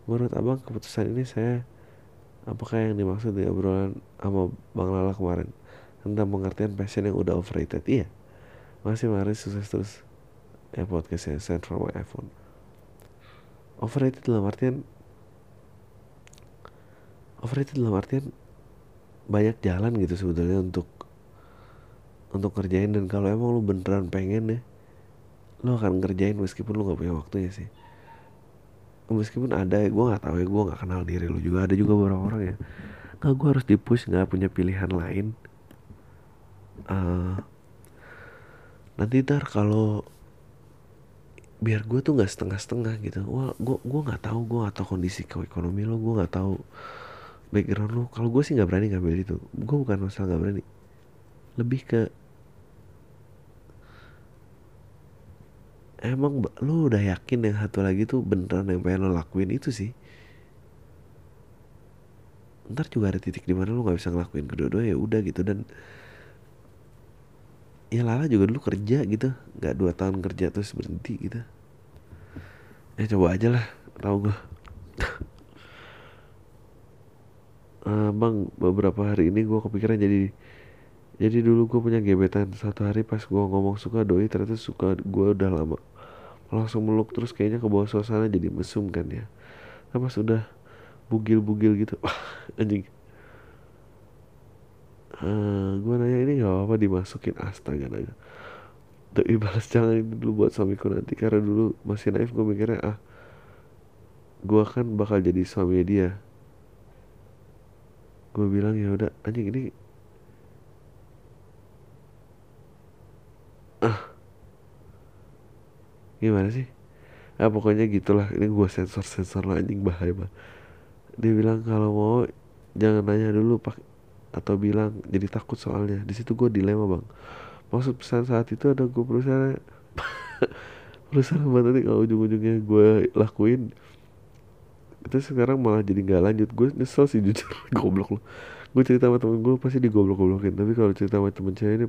Menurut abang keputusan ini saya, apakah yang dimaksud di obrolan sama Bang Lala kemarin tentang pengertian passion yang udah overrated? Iya. Masih mari sukses terus. Eh podcastnya send from my iPhone. Overrated dalam artian Overrated dalam artian banyak jalan gitu sebetulnya untuk Untuk ngerjain. Dan kalau emang lu beneran pengen ya, lu akan ngerjain meskipun lu gak punya waktunya sih. Meskipun ada, gue gak tahu ya, gue gak kenal diri lu juga. Ada juga beberapa orang ya, nah, gue harus dipush, gak punya pilihan lain. uh, Nanti ntar kalau biar gue tuh nggak setengah-setengah gitu. Wah, gue gue nggak tahu, gue nggak tahu kondisi ekonomi lo, gue nggak tahu background lo. Kalau gue sih nggak berani ngambil itu. Gue bukan masalah nggak berani, lebih ke emang lo udah yakin yang satu lagi tuh beneran yang pengen lo lakuin itu sih. Ntar juga ada titik dimana lo nggak bisa ngelakuin kedua-dua, ya udah gitu. Dan ya Lala juga dulu kerja gitu, nggak dua tahun kerja terus berhenti gitu. Ya coba aja lah, tau gue. uh, bang, beberapa hari ini gue kepikiran jadi. Jadi dulu gue punya gebetan, satu hari pas gue ngomong suka doi, ternyata suka gue udah lama. Langsung meluk, terus kayaknya ke bawah suasana jadi mesum kan ya. Nah pas udah bugil-bugil gitu, anjing. Uh, gue nanya ini gak apa-apa dimasukin, astaga naga. Doi balas jangan ini dulu buat suamiku nanti, karena dulu masih naif gue mikirnya ah, gue kan bakal jadi suami dia. Gue bilang ya udah, anjing ini. Ah, gimana sih? Ah pokoknya gitulah. Ini gue sensor-sensor lah, anjing bahaya banget. Dia bilang kalau mau jangan nanya dulu pak, atau bilang jadi takut soalnya. Di situ gue dilema bang. Maksud pesan saat itu ada gue perusahaan perusahaan banget nih, kalau ujung-ujungnya gue lakuin itu sekarang malah jadi nggak lanjut. Gue nyesel sih jujur, goblok loh. Gue cerita sama temen gue pasti digoblok-goblokin. Tapi kalau cerita sama temen cewek ini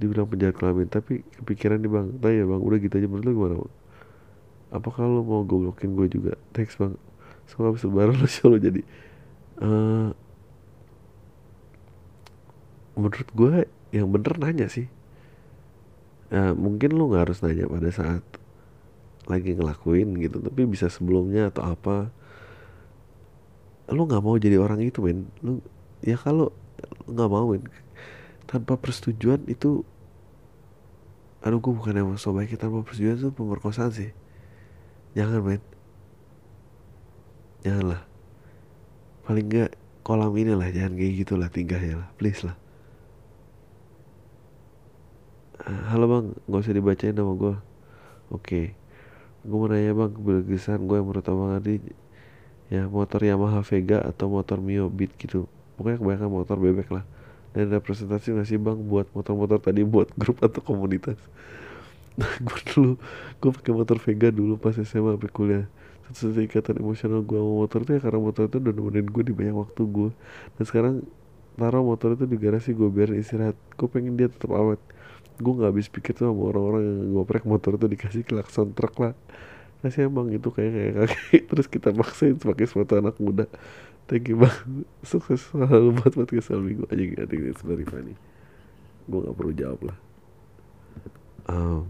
dibilang penjahat kelamin, tapi kepikiran nih bang. Tanya bang, udah gitu aja, menurut lo gimana bang? Apa kalau mau goblokin gue juga? Thanks bang, semoga abis lebaran lo show lo jadi. Uh, menurut gue yang bener nanya sih. Uh, mungkin lo gak harus nanya pada saat lagi ngelakuin gitu, tapi bisa sebelumnya atau apa. Lo gak mau jadi orang itu men. Lo, ya kalau gak mau men, tanpa persetujuan itu, aduh gue bukan emang so baiknya, tanpa persetujuan itu pemerkosaan sih. Jangan men, janganlah. Paling gak kolam ini lah, jangan kayak gitu lah, tinggahnya lah, please lah. Halo bang, gak usah dibacain nama gue. Oke, gue mau nanya bang, bergesan gue yang menurut abang tadi, ya motor Yamaha Vega atau motor Mio Beat gitu. Pokoknya kebanyakan motor bebek lah. Dan representasi gak sih bang buat motor-motor tadi, buat grup atau komunitas? Nah gue dulu, gue pakai motor Vega dulu pas S M A sampai kuliah. Satu-satunya ikatan emosional gue sama motor itu ya karena motor itu udah nemenin gue di banyak waktu gue. Dan sekarang taruh motor itu di garasi gue biar istirahat. Gue pengen dia tetap awet. Gue gak habis pikir tuh sama orang-orang yang ngoprek motor itu dikasih klakson truk lah. Kasih emang itu kayak kakek. Terus kita maksain sebagai suatu anak muda. Thank you bang, sukses selalu buat podcast Al Minggu. Aja gak ada sebenarnya Fani, gue gak perlu jawab lah. um,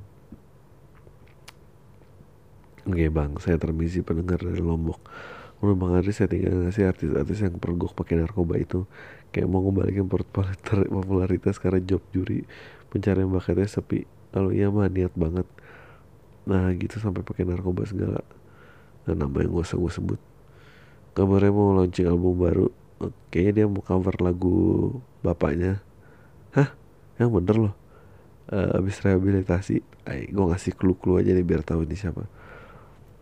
Oke okay bang, saya termisi pendengar dari Lombok. Menurut bang Adri, saya tinggal ngasih artis-artis yang pergok pakai narkoba itu. Kayak mau ngembalikan popularitas karena job juri pencarian bakatnya sepi. Kalau iya mah niat banget. Nah gitu sampai pakai narkoba segala. Nah, nama yang gak usah gue sebut. Kabarnya mau launching album baru. Kayaknya dia mau cover lagu bapaknya. Hah? Yang bener loh. uh, Abis rehabilitasi. Ay, gue ngasih clue-clue aja nih biar tahu ini siapa.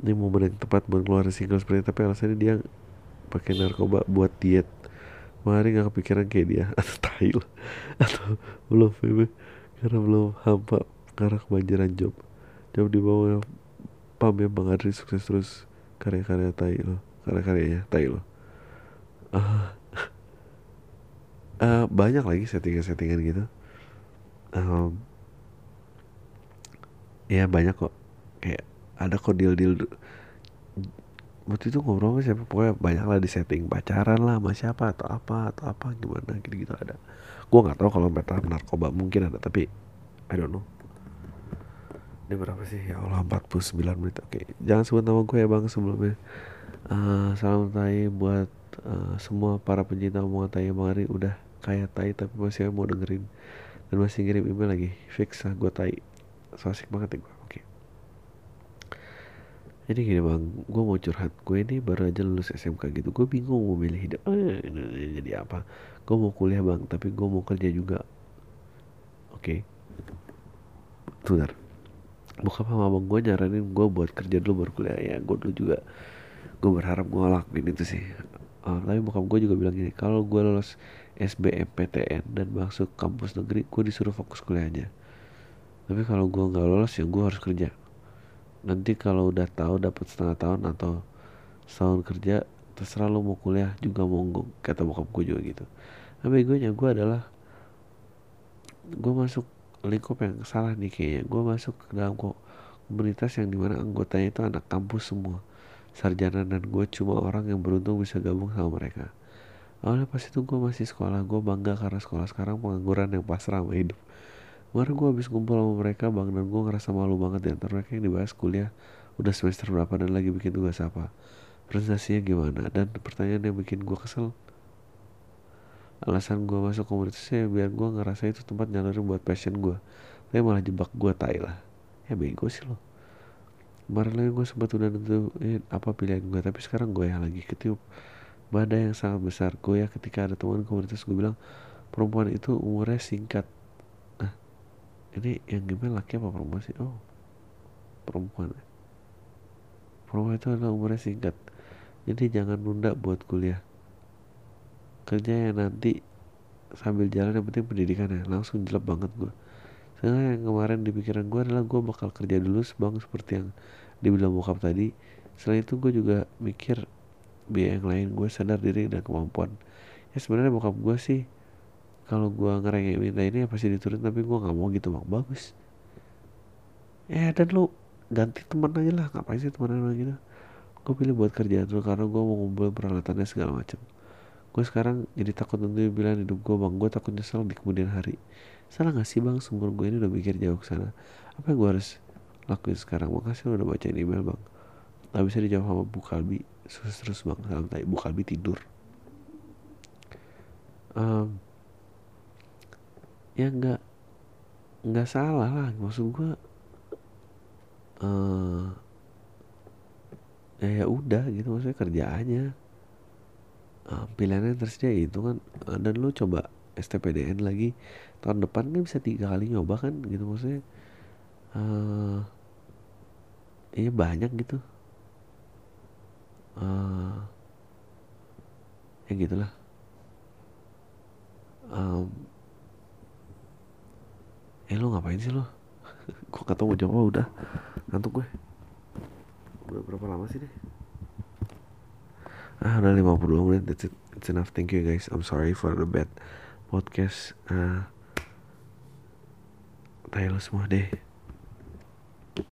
Ini momen yang tepat buat keluarin single seperti, tapi alasannya dia pakai narkoba buat diet. Mari gak kepikiran kayak dia. Atau tai lah. Atau belum bebe. Karena belum hampa. Karena kebanjiran job. Job di bawah Pam ya bang Adri, sukses terus. Karya-karya tai loh, karya-karyanya tai lo. uh, uh, Banyak lagi settingan-settingan gitu. um, Ya banyak kok. Kayak ada kok deal-deal. Waktu itu ngobrol sama siapa, pokoknya banyak lah di setting. Pacaran lah sama siapa atau apa atau apa gimana gitu-gitu ada. Gue gak tahu kalau mereka narkoba mungkin ada, tapi I don't know. Ini berapa sih? Ya Allah, empat puluh sembilan menit. Oke, jangan sebut nama gue ya bang sebelumnya. Uh, salam tai buat uh, semua para pencinta omongan tai. Bang Ari udah kayak tai tapi masih mau dengerin dan masih ngirim email lagi. Fix lah gue tai, so asik banget ya gue. Oke okay. Jadi gini bang, gue mau curhat. Gue ini baru aja lulus S M K gitu. Gue bingung mau milih hidup eh, jadi apa. Gue mau kuliah bang, tapi gue mau kerja juga. Oke okay. Bentar. bokap sama abang gue nyaranin gue buat kerja dulu baru kuliah. Ya gue dulu juga gue berharap gue lakuin itu sih. Uh, tapi bokap gue juga bilang gini, kalau gue lolos S B M P T N dan masuk kampus negeri, gue disuruh fokus kuliah aja. Tapi kalau gue nggak lolos ya gue harus kerja. Nanti kalau udah tahu dapat setengah tahun atau setahun kerja, terserah lo mau kuliah juga monggo, kata bokap gue juga gitu. Nah, begonya gue adalah gue masuk lingkup yang salah nih kayaknya. Gue masuk ke dalam komunitas yang dimana anggotanya itu anak kampus semua, sarjana, dan gue cuma orang yang beruntung bisa gabung sama mereka. Awalnya pas itu gue masih sekolah, gue bangga karena sekolah sekarang pengangguran yang pasrah sama hidup. Kemarin gue habis kumpul sama mereka bang, dan gue ngerasa malu banget di antara mereka yang dibahas kuliah udah semester berapa dan lagi bikin tugas apa, presentasinya gimana, dan pertanyaan yang bikin gue kesel. Alasan gue masuk komunitasnya biar gue ngerasa itu tempat nyalurin buat passion gue, tapi malah jebak gue, tai lah. Ya bego sih lo. Kemarin lagi gue sempat udah nentuin apa pilihan gue, tapi sekarang gue yang lagi ketiup badai yang sangat besar. Gue ya ketika ada teman komunitas gue bilang perempuan itu umurnya singkat. Nah, ini yang gimana, laki apa perempuan sih? Oh, perempuan. Perempuan itu adalah umurnya singkat, jadi jangan nunda buat kuliah. Kerja ya nanti sambil jalan, yang penting pendidikannya. Langsung jelek banget gue. Sebenarnya yang kemarin di pikiran gue adalah gue bakal kerja dulu sebang seperti yang dibilang bokap tadi. Selain itu gue juga mikir biaya yang lain, gue sadar diri dan kemampuan. Ya sebenarnya bokap gue sih kalau gue ngerengek minta ini ya pasti diturutin, tapi gue gak mau gitu bang, bagus. Ya dan lu ganti teman aja lah, ngapain sih teman-teman gitu. Gue pilih buat kerja dulu karena gue mau ngumpulin peralatannya segala macam. Gue sekarang jadi takut untuk bilang hidup gue bang, gue takut nyesel di kemudian hari. Salah gak sih bang, seumur gue ini udah mikir jauh kesana. Apa yang gue harus lakuin sekarang? Makasih lo udah bacain email bang. Gak bisa dijawab sama Bu Kalbi, sus terus bang, salam tadi. Bu Kalbi tidur. um, Ya gak Gak salah lah, maksud gue uh, Ya ya udah gitu, maksudnya kerja aja. Uh, pilihannya tersedia itu kan, uh, dan lu coba S T P D N lagi tahun depan kan, bisa tiga kali nyoba kan gitu, maksudnya uh, iya banyak gitu uh, ya gitulah. Um, eh lu ngapain sih lu? Gue gak tau mau jawab. Oh, udah ngantuk gue. Udah berapa lama sih deh? Ah, udah lima puluh menit, that's it. It's enough, thank you guys, I'm sorry for the bad podcast. Ah, uh, tayo semua deh.